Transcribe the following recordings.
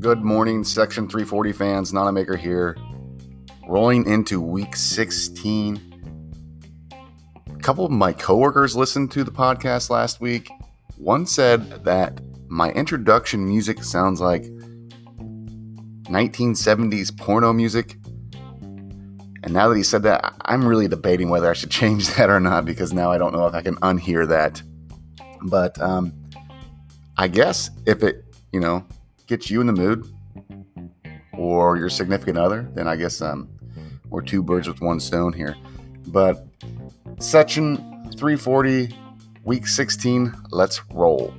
Good morning, Section 340 fans. Nana Maker here. Rolling into week 16. A couple of my coworkers listened to the podcast last week. One said that my introduction music sounds like 1970s porno music. And now that he said that, I'm really debating whether I should change that or not, because now I don't know if I can unhear that. But I guess if it, gets you in the mood, or your significant other, then I guess we're two birds with one stone here. But Section 340, Week 16, let's roll.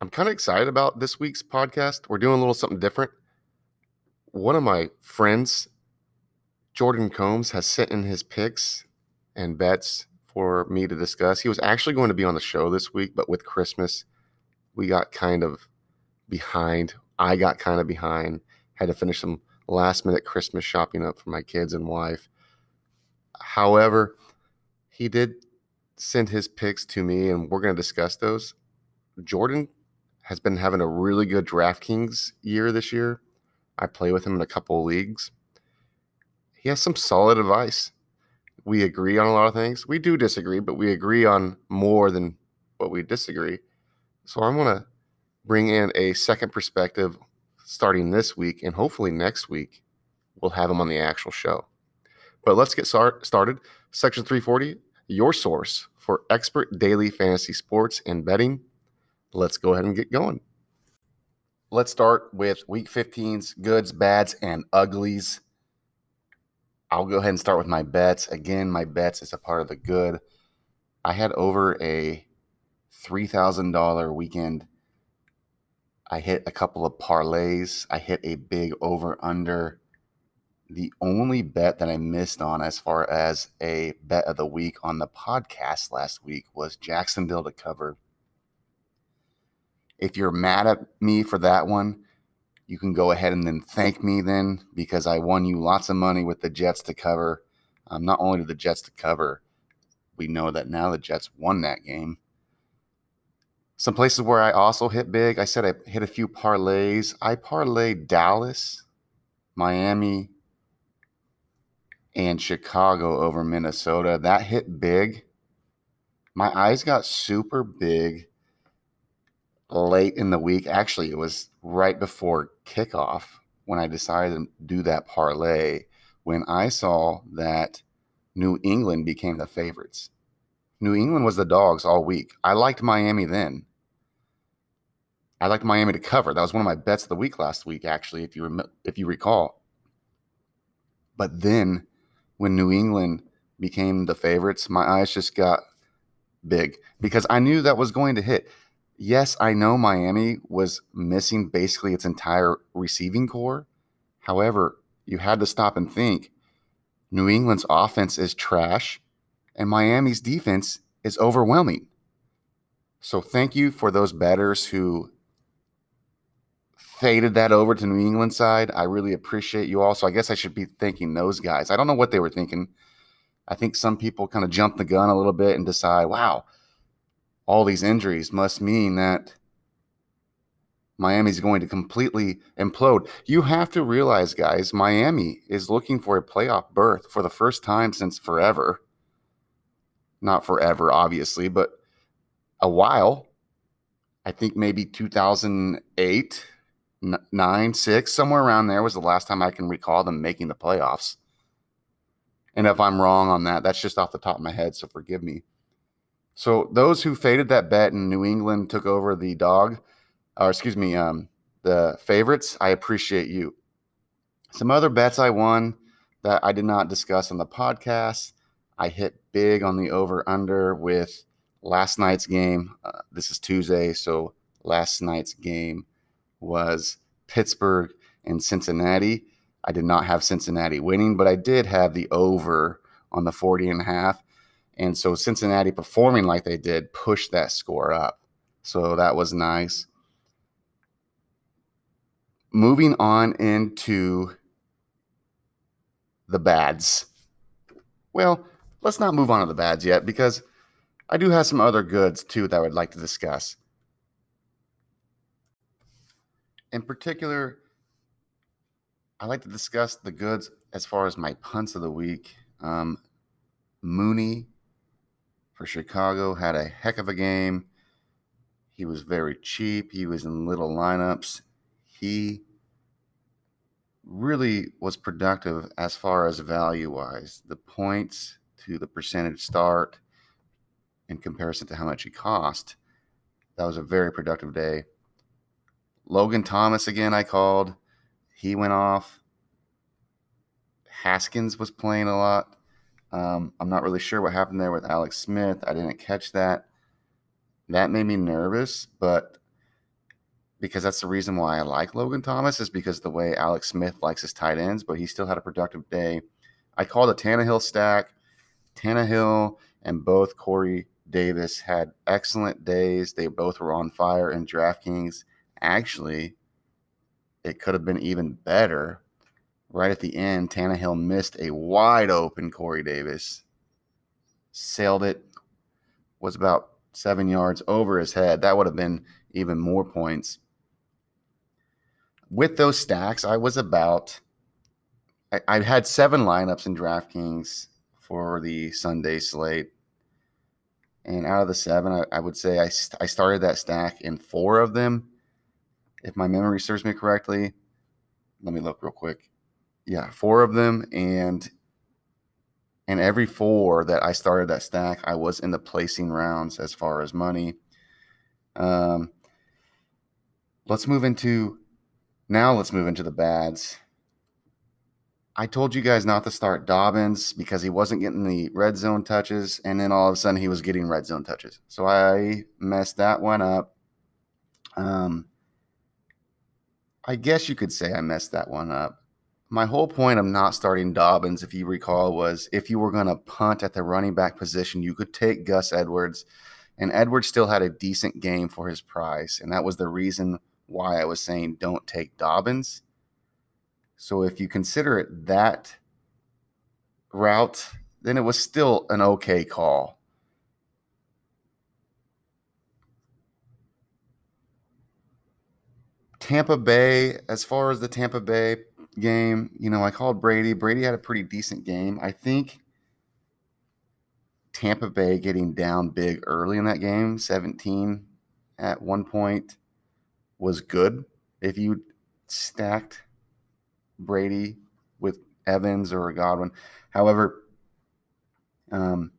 I'm kind of excited about this week's podcast. We're doing a little something different. One of my friends, Jordan Combs, has sent in his picks and bets for me to discuss. He was actually going to be on the show this week, but with Christmas, we got kind of behind. I got kind of behind. Had to finish some last-minute Christmas shopping up for my kids and wife. However, he did send his picks to me, and we're going to discuss those. Jordan has been having a really good DraftKings year this year. I play with him in a couple of leagues. He has some solid advice. We agree on a lot of things. We do disagree, but we agree on more than what we disagree. So I'm going to bring in a second perspective starting this week, and hopefully next week we'll have him on the actual show. But let's get started. Section 340, your source for expert daily fantasy sports and betting. Let's go ahead and get going. Let's start with Week 15's goods, bads, and uglies. I'll go ahead and start with my bets. Again, my bets is a part of the good. I had over a $3,000 weekend. I hit a couple of parlays. I hit a big over-under. The only bet that I missed on as far as a bet of the week on the podcast last week was Jacksonville to cover. If you're mad at me for that one, you can go ahead and then thank me then, because I won you lots of money with the Jets to cover. Not only did the Jets to cover, we know that now the Jets won that game. Some places where I also hit big, I said I hit a few parlays. I parlayed Dallas, Miami, and Chicago over Minnesota. That hit big. My eyes got super big late in the week. Actually, it was right before kickoff when I decided to do that parlay, when I saw that New England became the favorites. New England was the dogs all week. I liked Miami then. I liked Miami to cover. That was one of my bets of the week last week, actually, if you recall. But then when New England became the favorites, my eyes just got big because I knew that was going to hit. Yes, I know Miami was missing basically its entire receiving core. However, you had to stop and think. New England's offense is trash, and Miami's defense is overwhelming. So thank you for those bettors who faded that over to New England side. I really appreciate you all. So I guess I should be thanking those guys. I don't know what they were thinking. I think some people kind of jump the gun a little bit and decide, wow, all these injuries must mean that Miami's going to completely implode. You have to realize, guys, Miami is looking for a playoff berth for the first time since forever. Not forever, obviously, but a while. I think maybe 2008, 9, 6, somewhere around there was the last time I can recall them making the playoffs. And if I'm wrong on that, that's just off the top of my head, so forgive me. So those who faded that bet in New England took over the the favorites, I appreciate you. Some other bets I won that I did not discuss on the podcast. I hit big on the over-under with last night's game. This is Tuesday, so last night's game was Pittsburgh and Cincinnati. I did not have Cincinnati winning, but I did have the over on the 40.5. And so Cincinnati performing like they did pushed that score up. So that was nice. Moving on into the bads. Well, let's not move on to the bads yet, because I do have some other goods too that I would like to discuss. In particular, I like to discuss the goods as far as my punts of the week. Mooney for Chicago had a heck of a game. He was very cheap. He was in little lineups. He really was productive as far as value-wise. The points to the percentage start in comparison to how much he cost, that was a very productive day. Logan Thomas, again, I called. He went off. Haskins was playing a lot. I'm not really sure what happened there with Alex Smith. I didn't catch that. That made me nervous, but because that's the reason why I like Logan Thomas, is because the way Alex Smith likes his tight ends, but he still had a productive day. I called a Tannehill stack. Tannehill and both Corey Davis had excellent days. They both were on fire in DraftKings. Actually, it could have been even better. Right at the end, Tannehill missed a wide-open Corey Davis. Sailed it. Was about 7 yards over his head. That would have been even more points. With those stacks, I was about – I had 7 lineups in DraftKings for the Sunday slate. And out of the 7, I would say I started that stack in 4 of them. If my memory serves me correctly, let me look real quick. Yeah, 4 of them, and every 4 that I started that stack, I was in the placing rounds as far as money. Let's move into – now let's move into the bads. I told you guys not to start Dobbins because he wasn't getting the red zone touches, and then all of a sudden he was getting red zone touches. So I messed that one up. I guess you could say I messed that one up. My whole point of not starting Dobbins, if you recall, was if you were going to punt at the running back position, you could take Gus Edwards. And Edwards still had a decent game for his price, and that was the reason why I was saying don't take Dobbins. So if you consider it that route, then it was still an okay call. Tampa Bay, as far as the Tampa Bay game, you know, I called Brady. Brady had a pretty decent game. I think Tampa Bay getting down big early in that game, 17 at one point, was good. If you stacked Brady with Evans or Godwin. However, it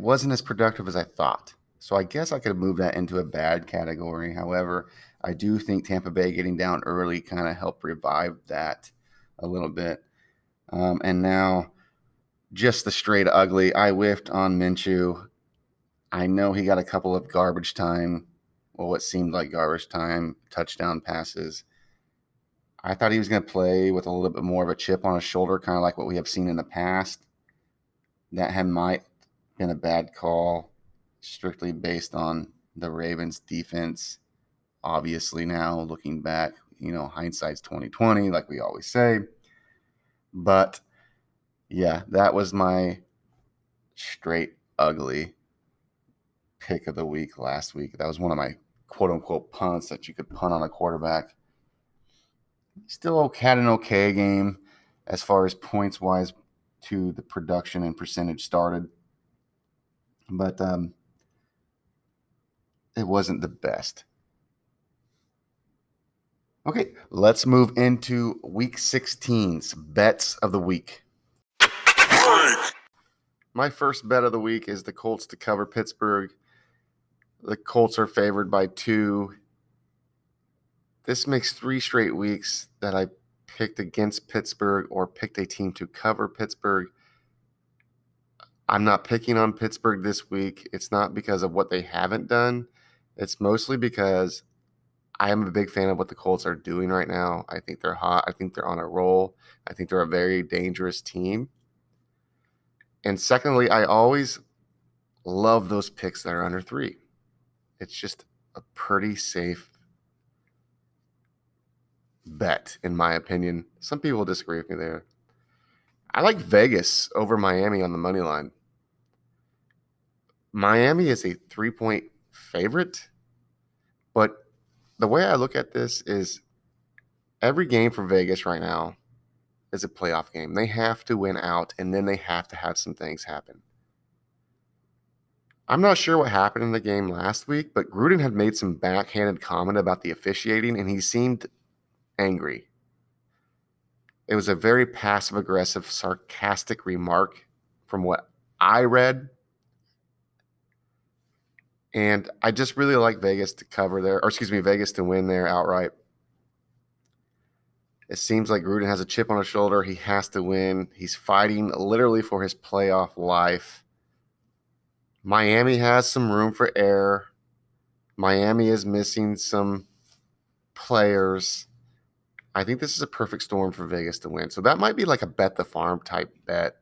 wasn't as productive as I thought. So I guess I could have moved that into a bad category. However, I do think Tampa Bay getting down early kind of helped revive that a little bit. And now just the straight ugly. I whiffed on Minshew. I know he got a couple of garbage time, well, what seemed like garbage time touchdown passes. I thought he was going to play with a little bit more of a chip on his shoulder, kind of like what we have seen in the past. That had might been a bad call. Strictly based on the Ravens defense. Obviously now looking back, you know, hindsight's 20/20, like we always say. But yeah, that was my straight ugly pick of the week last week. That was one of my quote unquote punts that you could punt on a quarterback. Still had an okay game as far as points wise to the production and percentage started. But it wasn't the best. Okay, let's move into Week 16's Bets of the Week. My first bet of the week is the Colts to cover Pittsburgh. The Colts are favored by 2. This makes 3 straight weeks that I picked against Pittsburgh or picked a team to cover Pittsburgh. I'm not picking on Pittsburgh this week. It's not because of what they haven't done. It's mostly because I am a big fan of what the Colts are doing right now. I think they're hot. I think they're on a roll. I think they're a very dangerous team. And secondly, I always love those picks that are under 3. It's just a pretty safe bet, in my opinion. Some people disagree with me there. I like Vegas over Miami on the money line. Miami is a 3-point favorite, but the way I look at this is every game for Vegas right now is a playoff game. They have to win out, and then they have to have some things happen. I'm not sure what happened in the game last week, but Gruden had made some backhanded comment about the officiating, and he seemed angry. It was a very passive-aggressive, sarcastic remark from what I read. And I just really like Vegas to cover there, or excuse me, Vegas to win there outright. It seems like Gruden has a chip on his shoulder. He has to win. He's fighting literally for his playoff life. Miami has some room for error. Miami is missing some players. I think this is a perfect storm for Vegas to win. So that might be like a bet the farm type bet,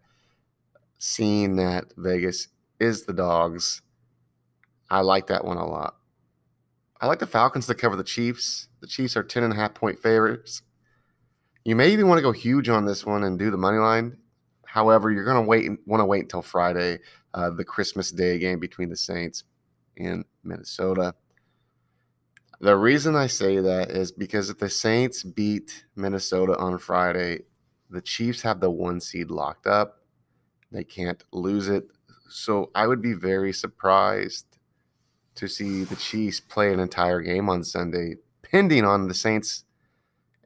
seeing that Vegas is the dogs. I like that one a lot. I like the Falcons to cover the Chiefs. The Chiefs are 10.5-point favorites. You may even want to go huge on this one and do the money line. However, you're going to want to wait until Friday, the Christmas Day game between the Saints and Minnesota. The reason I say that is because if the Saints beat Minnesota on Friday, the Chiefs have the 1 seed locked up. They can't lose it. So I would be very surprised to see the Chiefs play an entire game on Sunday, pending on the Saints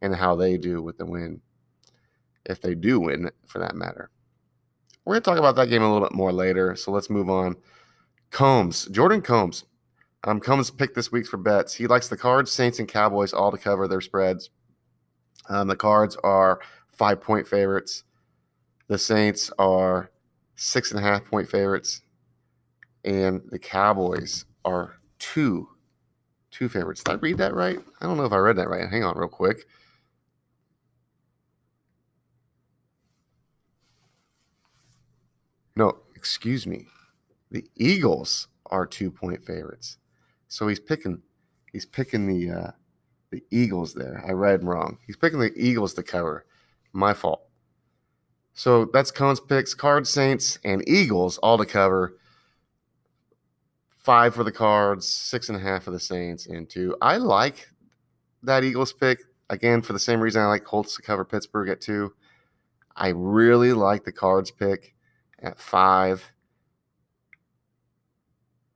and how they do with the win. If they do win, for that matter. We're going to talk about that game a little bit more later, so let's move on. Combs, Jordan Combs. Combs picked this week for bets. He likes the Cards, Saints, and Cowboys all to cover their spreads. The Cards are 5-point favorites. The Saints are 6.5-point favorites. And the Cowboys are two favorites. Did I read that right? I don't know if I read that right. Hang on real quick. No, excuse me. The Eagles are 2-point favorites. So he's picking the Eagles there. I read wrong. He's picking the Eagles to cover. My fault. So that's Cone's picks. Cards, Saints, and Eagles all to cover. 5 for the Cards, 6.5 for the Saints, and 2. I like that Eagles pick. Again, for the same reason I like Colts to cover Pittsburgh at 2. I really like the Cards pick at 5.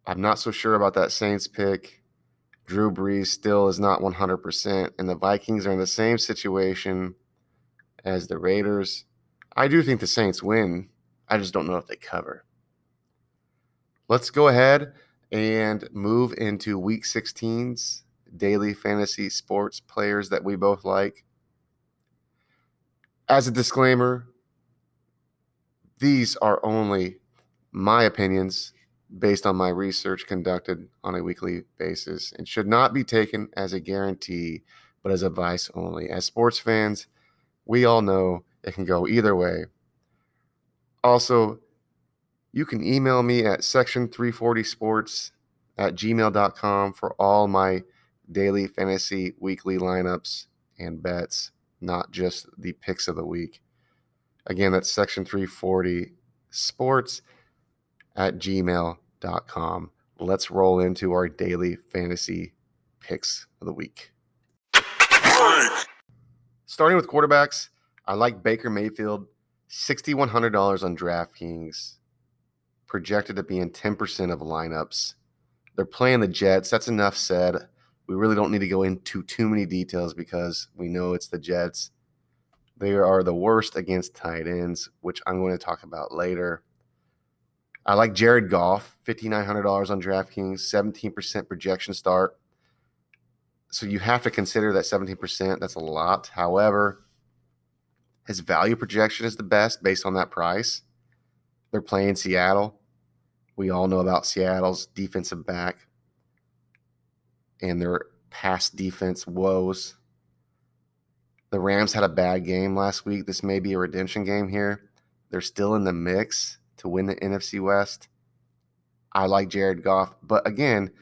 I'm not so sure about that Saints pick. Drew Brees still is not 100%, and the Vikings are in the same situation as the Raiders. I do think the Saints win. I just don't know if they cover. Let's go ahead and move into Week 16's daily fantasy sports players that we both like. As a disclaimer, these are only my opinions based on my research conducted on a weekly basis and should not be taken as a guarantee, but as advice only. As sports fans, we all know it can go either way. Also, you can email me at section340sports@gmail.com for all my daily fantasy weekly lineups and bets, not just the picks of the week. Again, that's section340sports@gmail.com. Let's roll into our daily fantasy picks of the week. Starting with quarterbacks, I like Baker Mayfield, $6,100 on DraftKings, projected to be in 10% of lineups. They're playing the Jets. That's enough said. We really don't need to go into too many details because we know it's the Jets. They are the worst against tight ends, which I'm going to talk about later. I like Jared Goff, $5,900 on DraftKings, 17% projection start. So you have to consider that 17%. That's a lot. However, his value projection is the best based on that price. They're playing Seattle. We all know about Seattle's defensive back and their pass defense woes. The Rams had a bad game last week. This may be a redemption game here. They're still in the mix to win the NFC West. I like Jared Goff, but again,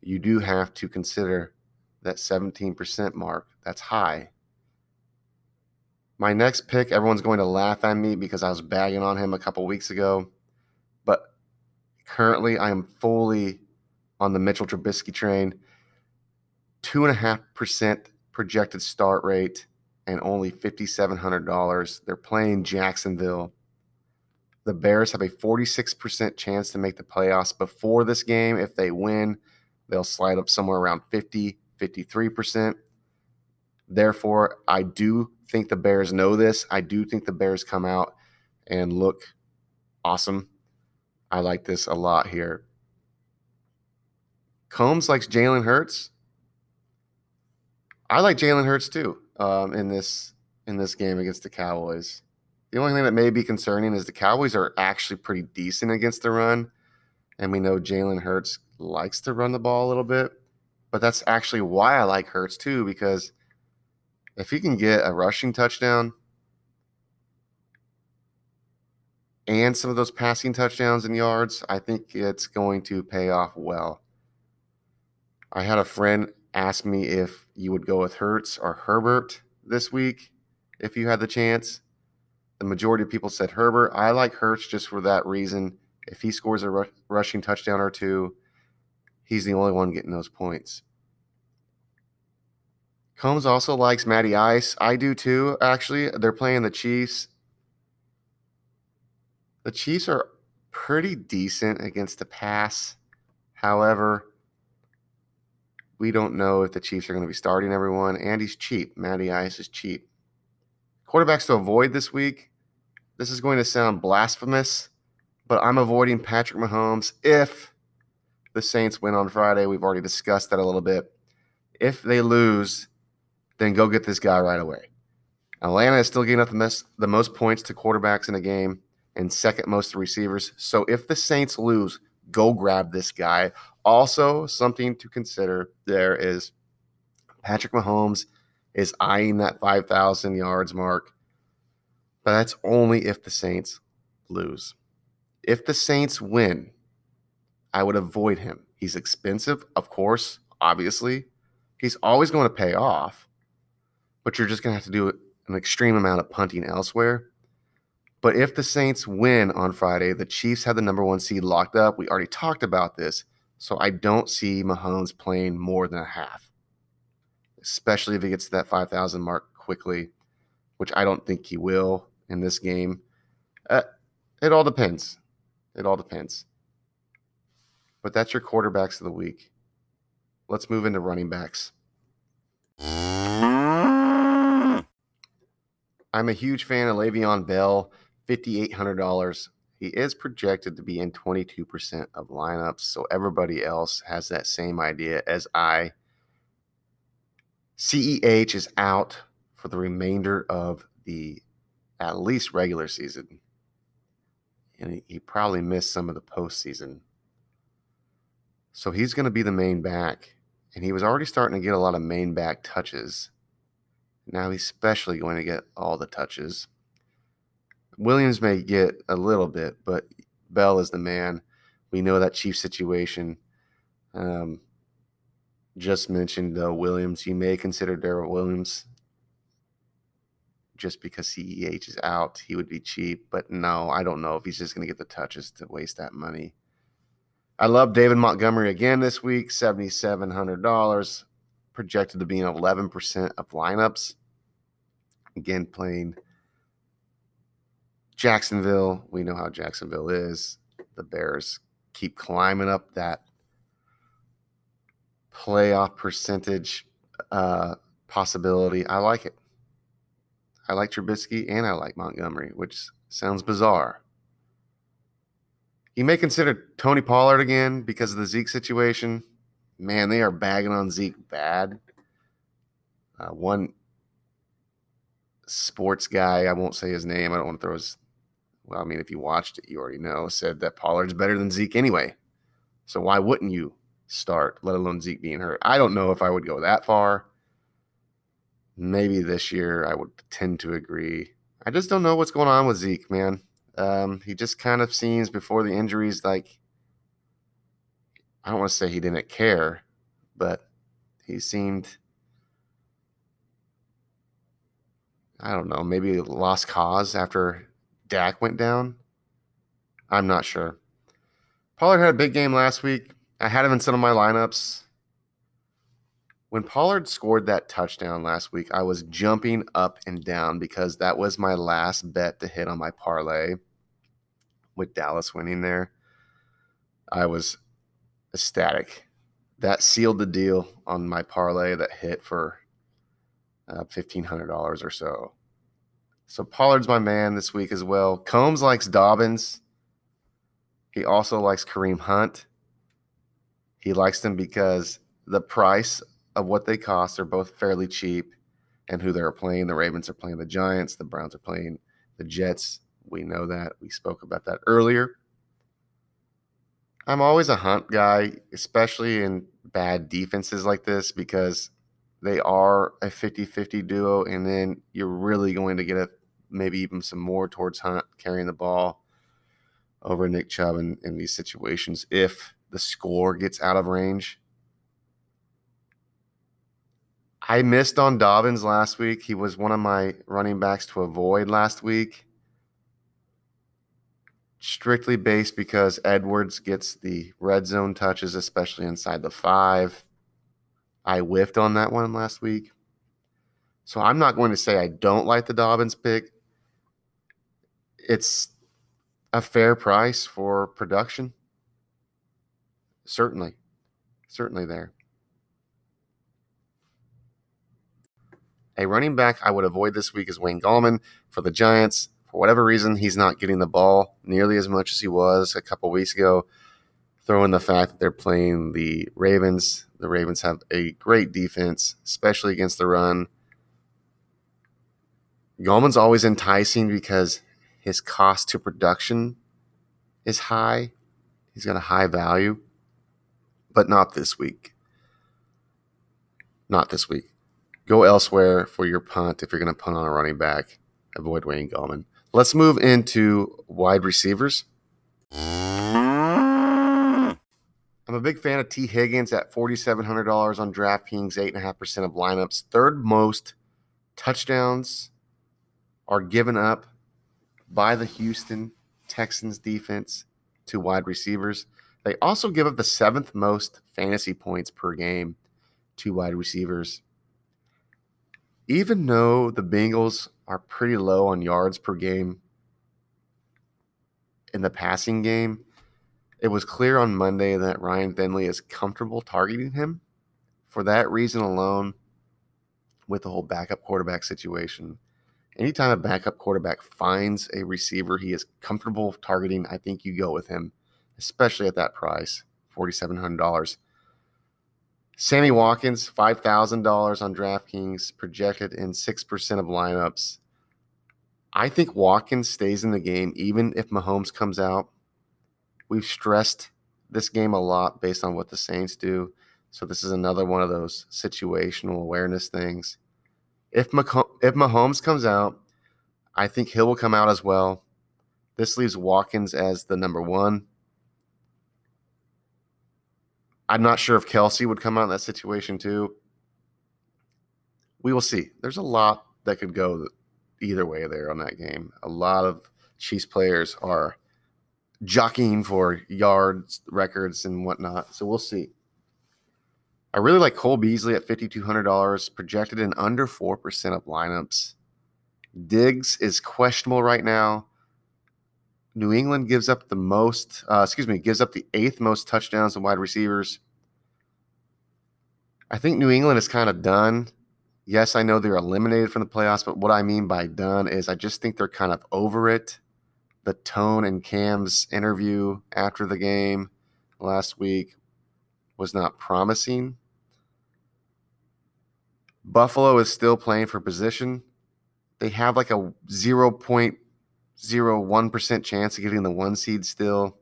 you do have to consider that 17% mark. That's high. My next pick, everyone's going to laugh at me because I was bagging on him a couple weeks ago. But currently, I am fully on the Mitchell Trubisky train. 2.5% projected start rate and only $5,700. They're playing Jacksonville. The Bears have a 46% chance to make the playoffs before this game. If they win, they'll slide up somewhere around 50, 53%. Therefore, I do think the Bears know this. I do think the Bears come out and look awesome. I like this a lot here. Combs likes Jalen Hurts. I like Jalen Hurts too in this game against the Cowboys. The only thing that may be concerning is the Cowboys are actually pretty decent against the run, and we know Jalen Hurts likes to run the ball a little bit, but that's actually why I like Hurts too, because if he can get a rushing touchdown and some of those passing touchdowns and yards, I think it's going to pay off well. I had a friend ask me if you would go with Hurts or Herbert this week if you had the chance. The majority of people said Herbert. I like Hurts just for that reason. If he scores a rushing touchdown or two, he's the only one getting those points. Combs also likes Matty Ice. I do too, actually. They're playing the Chiefs. The Chiefs are pretty decent against the pass. However, we don't know if the Chiefs are going to be starting everyone, and he's cheap. Matty Ice is cheap. Quarterbacks to avoid this week. This is going to sound blasphemous, but I'm avoiding Patrick Mahomes if the Saints win on Friday. We've already discussed that a little bit. If they lose, then go get this guy right away. Atlanta is still getting up the most points to quarterbacks in a game and second most to receivers. So if the Saints lose, go grab this guy. Also, something to consider there is Patrick Mahomes is eyeing that 5,000 yards mark, but that's only if the Saints lose. If the Saints win, I would avoid him. He's expensive, of course, obviously. He's always going to pay off, but you're just going to have to do an extreme amount of punting elsewhere. But if the Saints win on Friday, the Chiefs have the #1 seed locked up. We already talked about this, so I don't see Mahomes playing more than a half, especially if he gets to that 5,000 mark quickly, which I don't think he will in this game. It all depends. It all depends. But that's your quarterbacks of the week. Let's move into running backs. I'm a huge fan of Le'Veon Bell, $5,800. He is projected to be in 22% of lineups, so everybody else has that same idea as I. CEH is out for the remainder of the at least regular season. And he probably missed some of the postseason. So he's going to be the main back. And he was already starting to get a lot of main back touches. Now he's especially going to get all the touches. Williams may get a little bit, but Bell is the man. We know that Chiefs situation. Just mentioned Williams. You may consider Darrell Williams just because CEH is out. He would be cheap, but no, I don't know if he's just going to get the touches to waste that money. I love David Montgomery again this week, $7,700, projected to be in 11% of lineups. Again, playing Jacksonville. We know how Jacksonville is. The Bears keep climbing up that playoff percentage possibility. I like it. I like Trubisky and I like Montgomery, which sounds bizarre. You may consider Tony Pollard again because of the Zeke situation. Man, they are bagging on Zeke bad. One sports guy, I won't say his name. I don't want to throw his – well, I mean, if you watched it, you already know, said that Pollard's better than Zeke anyway. So why wouldn't you start, let alone Zeke being hurt? I don't know if I would go that far. Maybe this year I would tend to agree. I just don't know what's going on with Zeke, man. He just kind of seems before the injuries like, I don't want to say he didn't care, but he seemed I don't know, maybe lost cause after Dak went down. I'm not sure. Pollard had a big game last week. I had him in some of my lineups. When Pollard scored that touchdown last week, I was jumping up and down because that was my last bet to hit on my parlay with Dallas winning there. I was ecstatic. That sealed the deal on my parlay that hit for $1,500 or so. So Pollard's my man this week as well. Combs likes Dobbins. He also likes Kareem Hunt. He likes them because the price of what they cost are both fairly cheap, and who they're playing. The Ravens are playing the Giants. The Browns are playing the Jets. We know that. We spoke about that earlier. I'm always a Hunt guy, especially in bad defenses like this, because they are a 50-50 duo, and then you're really going to get a, maybe even some more towards Hunt carrying the ball over Nick Chubb in these situations if the score gets out of range. I missed on Dobbins last week. He was one of my running backs to avoid last week, strictly based because Edwards gets the red zone touches, especially inside the 5. I whiffed on that one last week. So I'm not going to say I don't like the Dobbins pick. It's a fair price for production. Certainly. Certainly there. A running back I would avoid this week is Wayne Gallman for the Giants. For whatever reason, he's not getting the ball nearly as much as he was a couple weeks ago. Throw in the fact that they're playing the Ravens. The Ravens have a great defense, especially against the run. Gallman's always enticing because his cost to production is high. He's got a high value, but not this week. Not this week. Go elsewhere for your punt if you're going to punt on a running back. Avoid Wayne Gallman. Let's move into wide receivers. I'm a big fan of T. Higgins at $4,700 on DraftKings, 8.5% of lineups. Third most touchdowns are given up by the Houston Texans defense to wide receivers. They also give up the 7th most fantasy points per game to wide receivers. Even though the Bengals are pretty low on yards per game in the passing game, it was clear on Monday that Ryan Finley is comfortable targeting him. For that reason alone, with the whole backup quarterback situation, anytime a backup quarterback finds a receiver he is comfortable targeting, I think you go with him, especially at that price, $4,700. Sammy Watkins, $5,000 on DraftKings, projected in 6% of lineups. I think Watkins stays in the game even if Mahomes comes out. We've stressed this game a lot based on what the Saints do, so this is another one of those situational awareness things. If Mahomes comes out, I think Hill will come out as well. This leaves Watkins as the number one. I'm not sure if Kelsey would come out in that situation too. We will see. There's a lot that could go either way there on that game. A lot of Chiefs players are jockeying for yards, records, and whatnot. So we'll see. I really like Cole Beasley at $5,200, projected in under 4% of lineups. Diggs is questionable right now. New England gives up the most, gives up the 8th most touchdowns to wide receivers. I think New England is kind of done. Yes, I know they're eliminated from the playoffs, but what I mean by done is I just think they're kind of over it. The tone in Cam's interview after the game last week was not promising. Buffalo is still playing for position. They have like a 0.01% chance of getting the 1 seed still,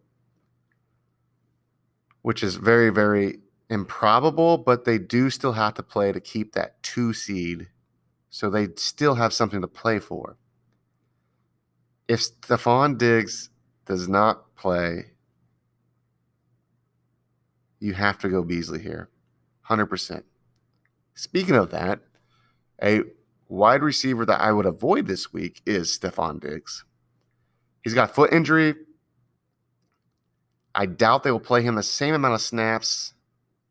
which is very, very improbable, but they do still have to play to keep that 2 seed, so they still have something to play for. If Stephon Diggs does not play, you have to go Beasley here, 100%. Speaking of that, a wide receiver that I would avoid this week is Stephon Diggs. He's got foot injury. I doubt they will play him the same amount of snaps.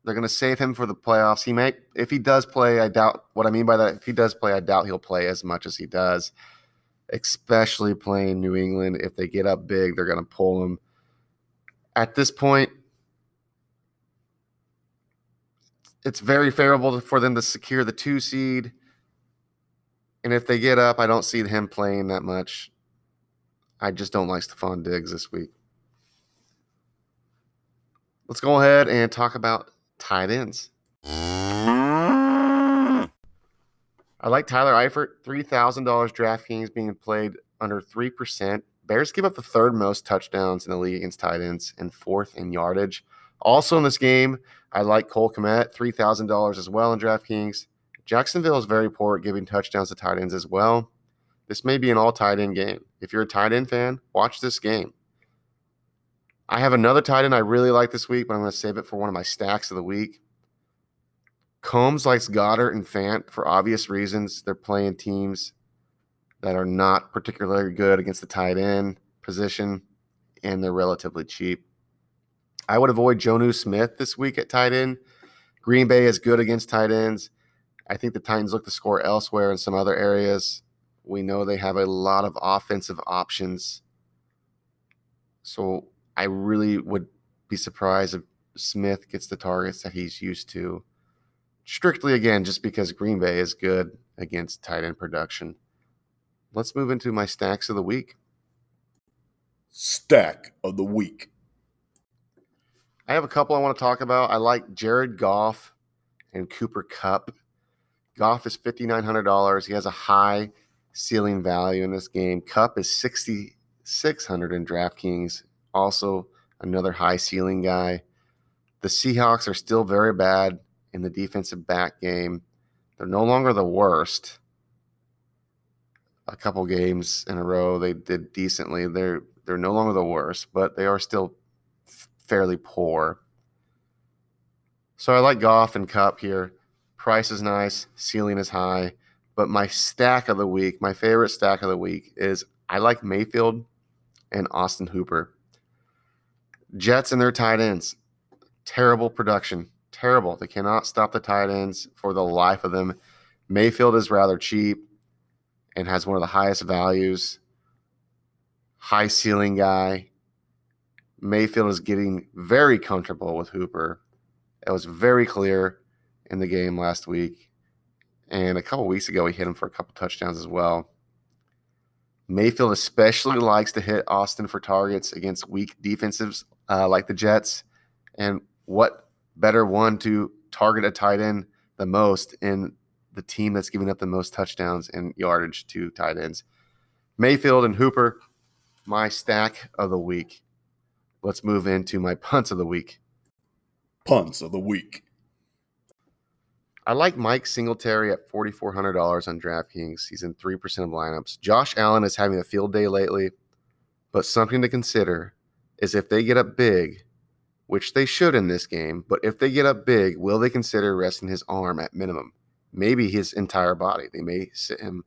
They're going to save him for the playoffs. He may, if he does play, I doubt what I mean by that. If he does play, I doubt he'll play as much as he does, especially playing New England. If they get up big, they're going to pull him. At this point, it's very favorable for them to secure the 2 seed. And if they get up, I don't see him playing that much. I just don't like Stephon Diggs this week. Let's go ahead and talk about tight ends. I like Tyler Eifert, $3,000 DraftKings being played under 3%. Bears give up the third most touchdowns in the league against tight ends and fourth in yardage. Also in this game, I like Cole Kmet, $3,000 as well in DraftKings. Jacksonville is very poor at giving touchdowns to tight ends as well. This may be an all tight end game. If you're a tight end fan, watch this game. I have another tight end I really like this week, but I'm going to save it for one of my stacks of the week. Combs likes Goddard and Fant for obvious reasons. They're playing teams that are not particularly good against the tight end position, and they're relatively cheap. I would avoid Jonu Smith this week at tight end. Green Bay is good against tight ends. I think the Titans look to score elsewhere in some other areas. We know they have a lot of offensive options. So I really would be surprised if Smith gets the targets that he's used to. Strictly, again, just because Green Bay is good against tight end production. Let's move into my stacks of the week. Stack of the week. I have a couple I want to talk about. I like Jared Goff and Cooper Kupp. Goff is $5,900. He has a high ceiling value in this game. Kupp is $6,600 in DraftKings. Also, another high ceiling guy. The Seahawks are still very bad in the defensive back game. They're no longer the worst. A couple games in a row, they did decently. They're no longer the worst, but they are still fairly poor. So I like Goff and Kupp here. Price is nice. Ceiling is high. But my stack of the week, my favorite stack of the week, is I like Mayfield and Austin Hooper. Jets and their tight ends, terrible production, terrible. They cannot stop the tight ends for the life of them. Mayfield is rather cheap and has one of the highest values, high ceiling guy. Mayfield is getting very comfortable with Hooper. It was very clear in the game last week. And a couple weeks ago, he hit him for a couple touchdowns as well. Mayfield especially likes to hit Austin for targets against weak defensives like the Jets. And what better one to target a tight end the most in the team that's giving up the most touchdowns and yardage to tight ends? Mayfield and Hooper, my stack of the week. Let's move into my punts of the week. Punts of the week. I like Mike Singletary at $4,400 on DraftKings. He's in 3% of lineups. Josh Allen is having a field day lately, but something to consider is if they get up big, which they should in this game, but if they get up big, will they consider resting his arm at minimum? Maybe his entire body. They may sit him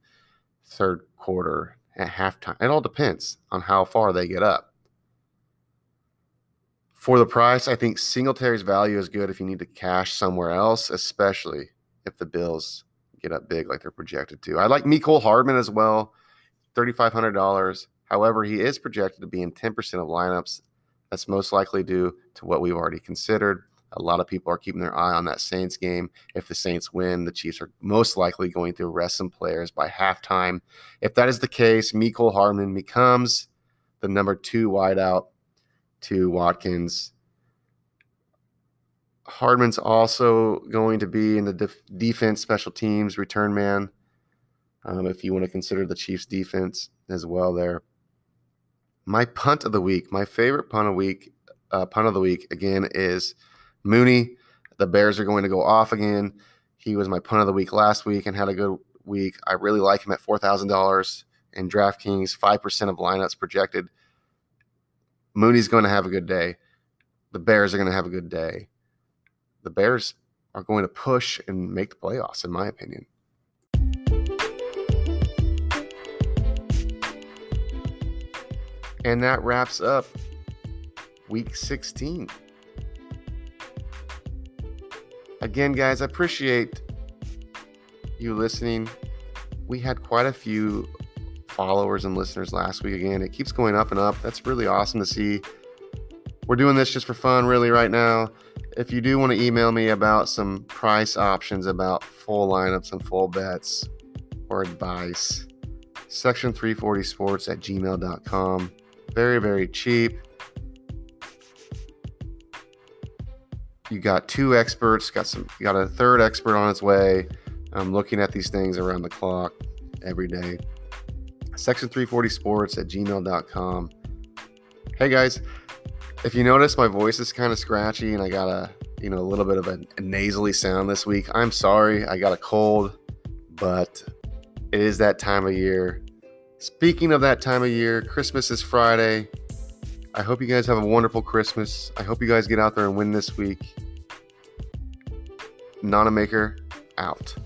third quarter at halftime. It all depends on how far they get up. For the price, I think Singletary's value is good if you need to cash somewhere else, especially if the Bills get up big like they're projected to. I like Mecole Hardman as well, $3,500. However, he is projected to be in 10% of lineups. That's most likely due to what we've already considered. A lot of people are keeping their eye on that Saints game. If the Saints win, the Chiefs are most likely going to rest some players by halftime. If that is the case, Mecole Hardman becomes the number 2 wideout to Watkins. Hardman's also going to be in the defense, special teams, return man, if you want to consider the Chiefs defense as well there. My punt of the week, my favorite punt of the week again is Mooney. The Bears are going to go off again. He was my punt of the week last week and had a good week. I really like him at $4,000 in DraftKings, 5% of lineups projected. Mooney's going to have a good day. The Bears are going to have a good day. The Bears are going to push and make the playoffs, in my opinion. And that wraps up Week 16. Again, guys, I appreciate you listening. We had quite a few followers and listeners last week. Again, it keeps going up and up. That's really awesome to see. We're doing this just for fun, really, right now. If you do want to email me about some price options, about full lineups and full bets or advice, section340sports@gmail.com. Very, very cheap. You got two experts, got a third expert on its way. I'm looking at these things around the clock every day. Section340sports@gmail.com. Hey guys, if you notice my voice is kind of scratchy and I got a little bit of a nasally sound this week, I'm sorry. I got a cold, but it is that time of year. Speaking of that time of year, Christmas is Friday. I hope you guys have a wonderful Christmas. I hope you guys get out there and win this week. Nonamaker out.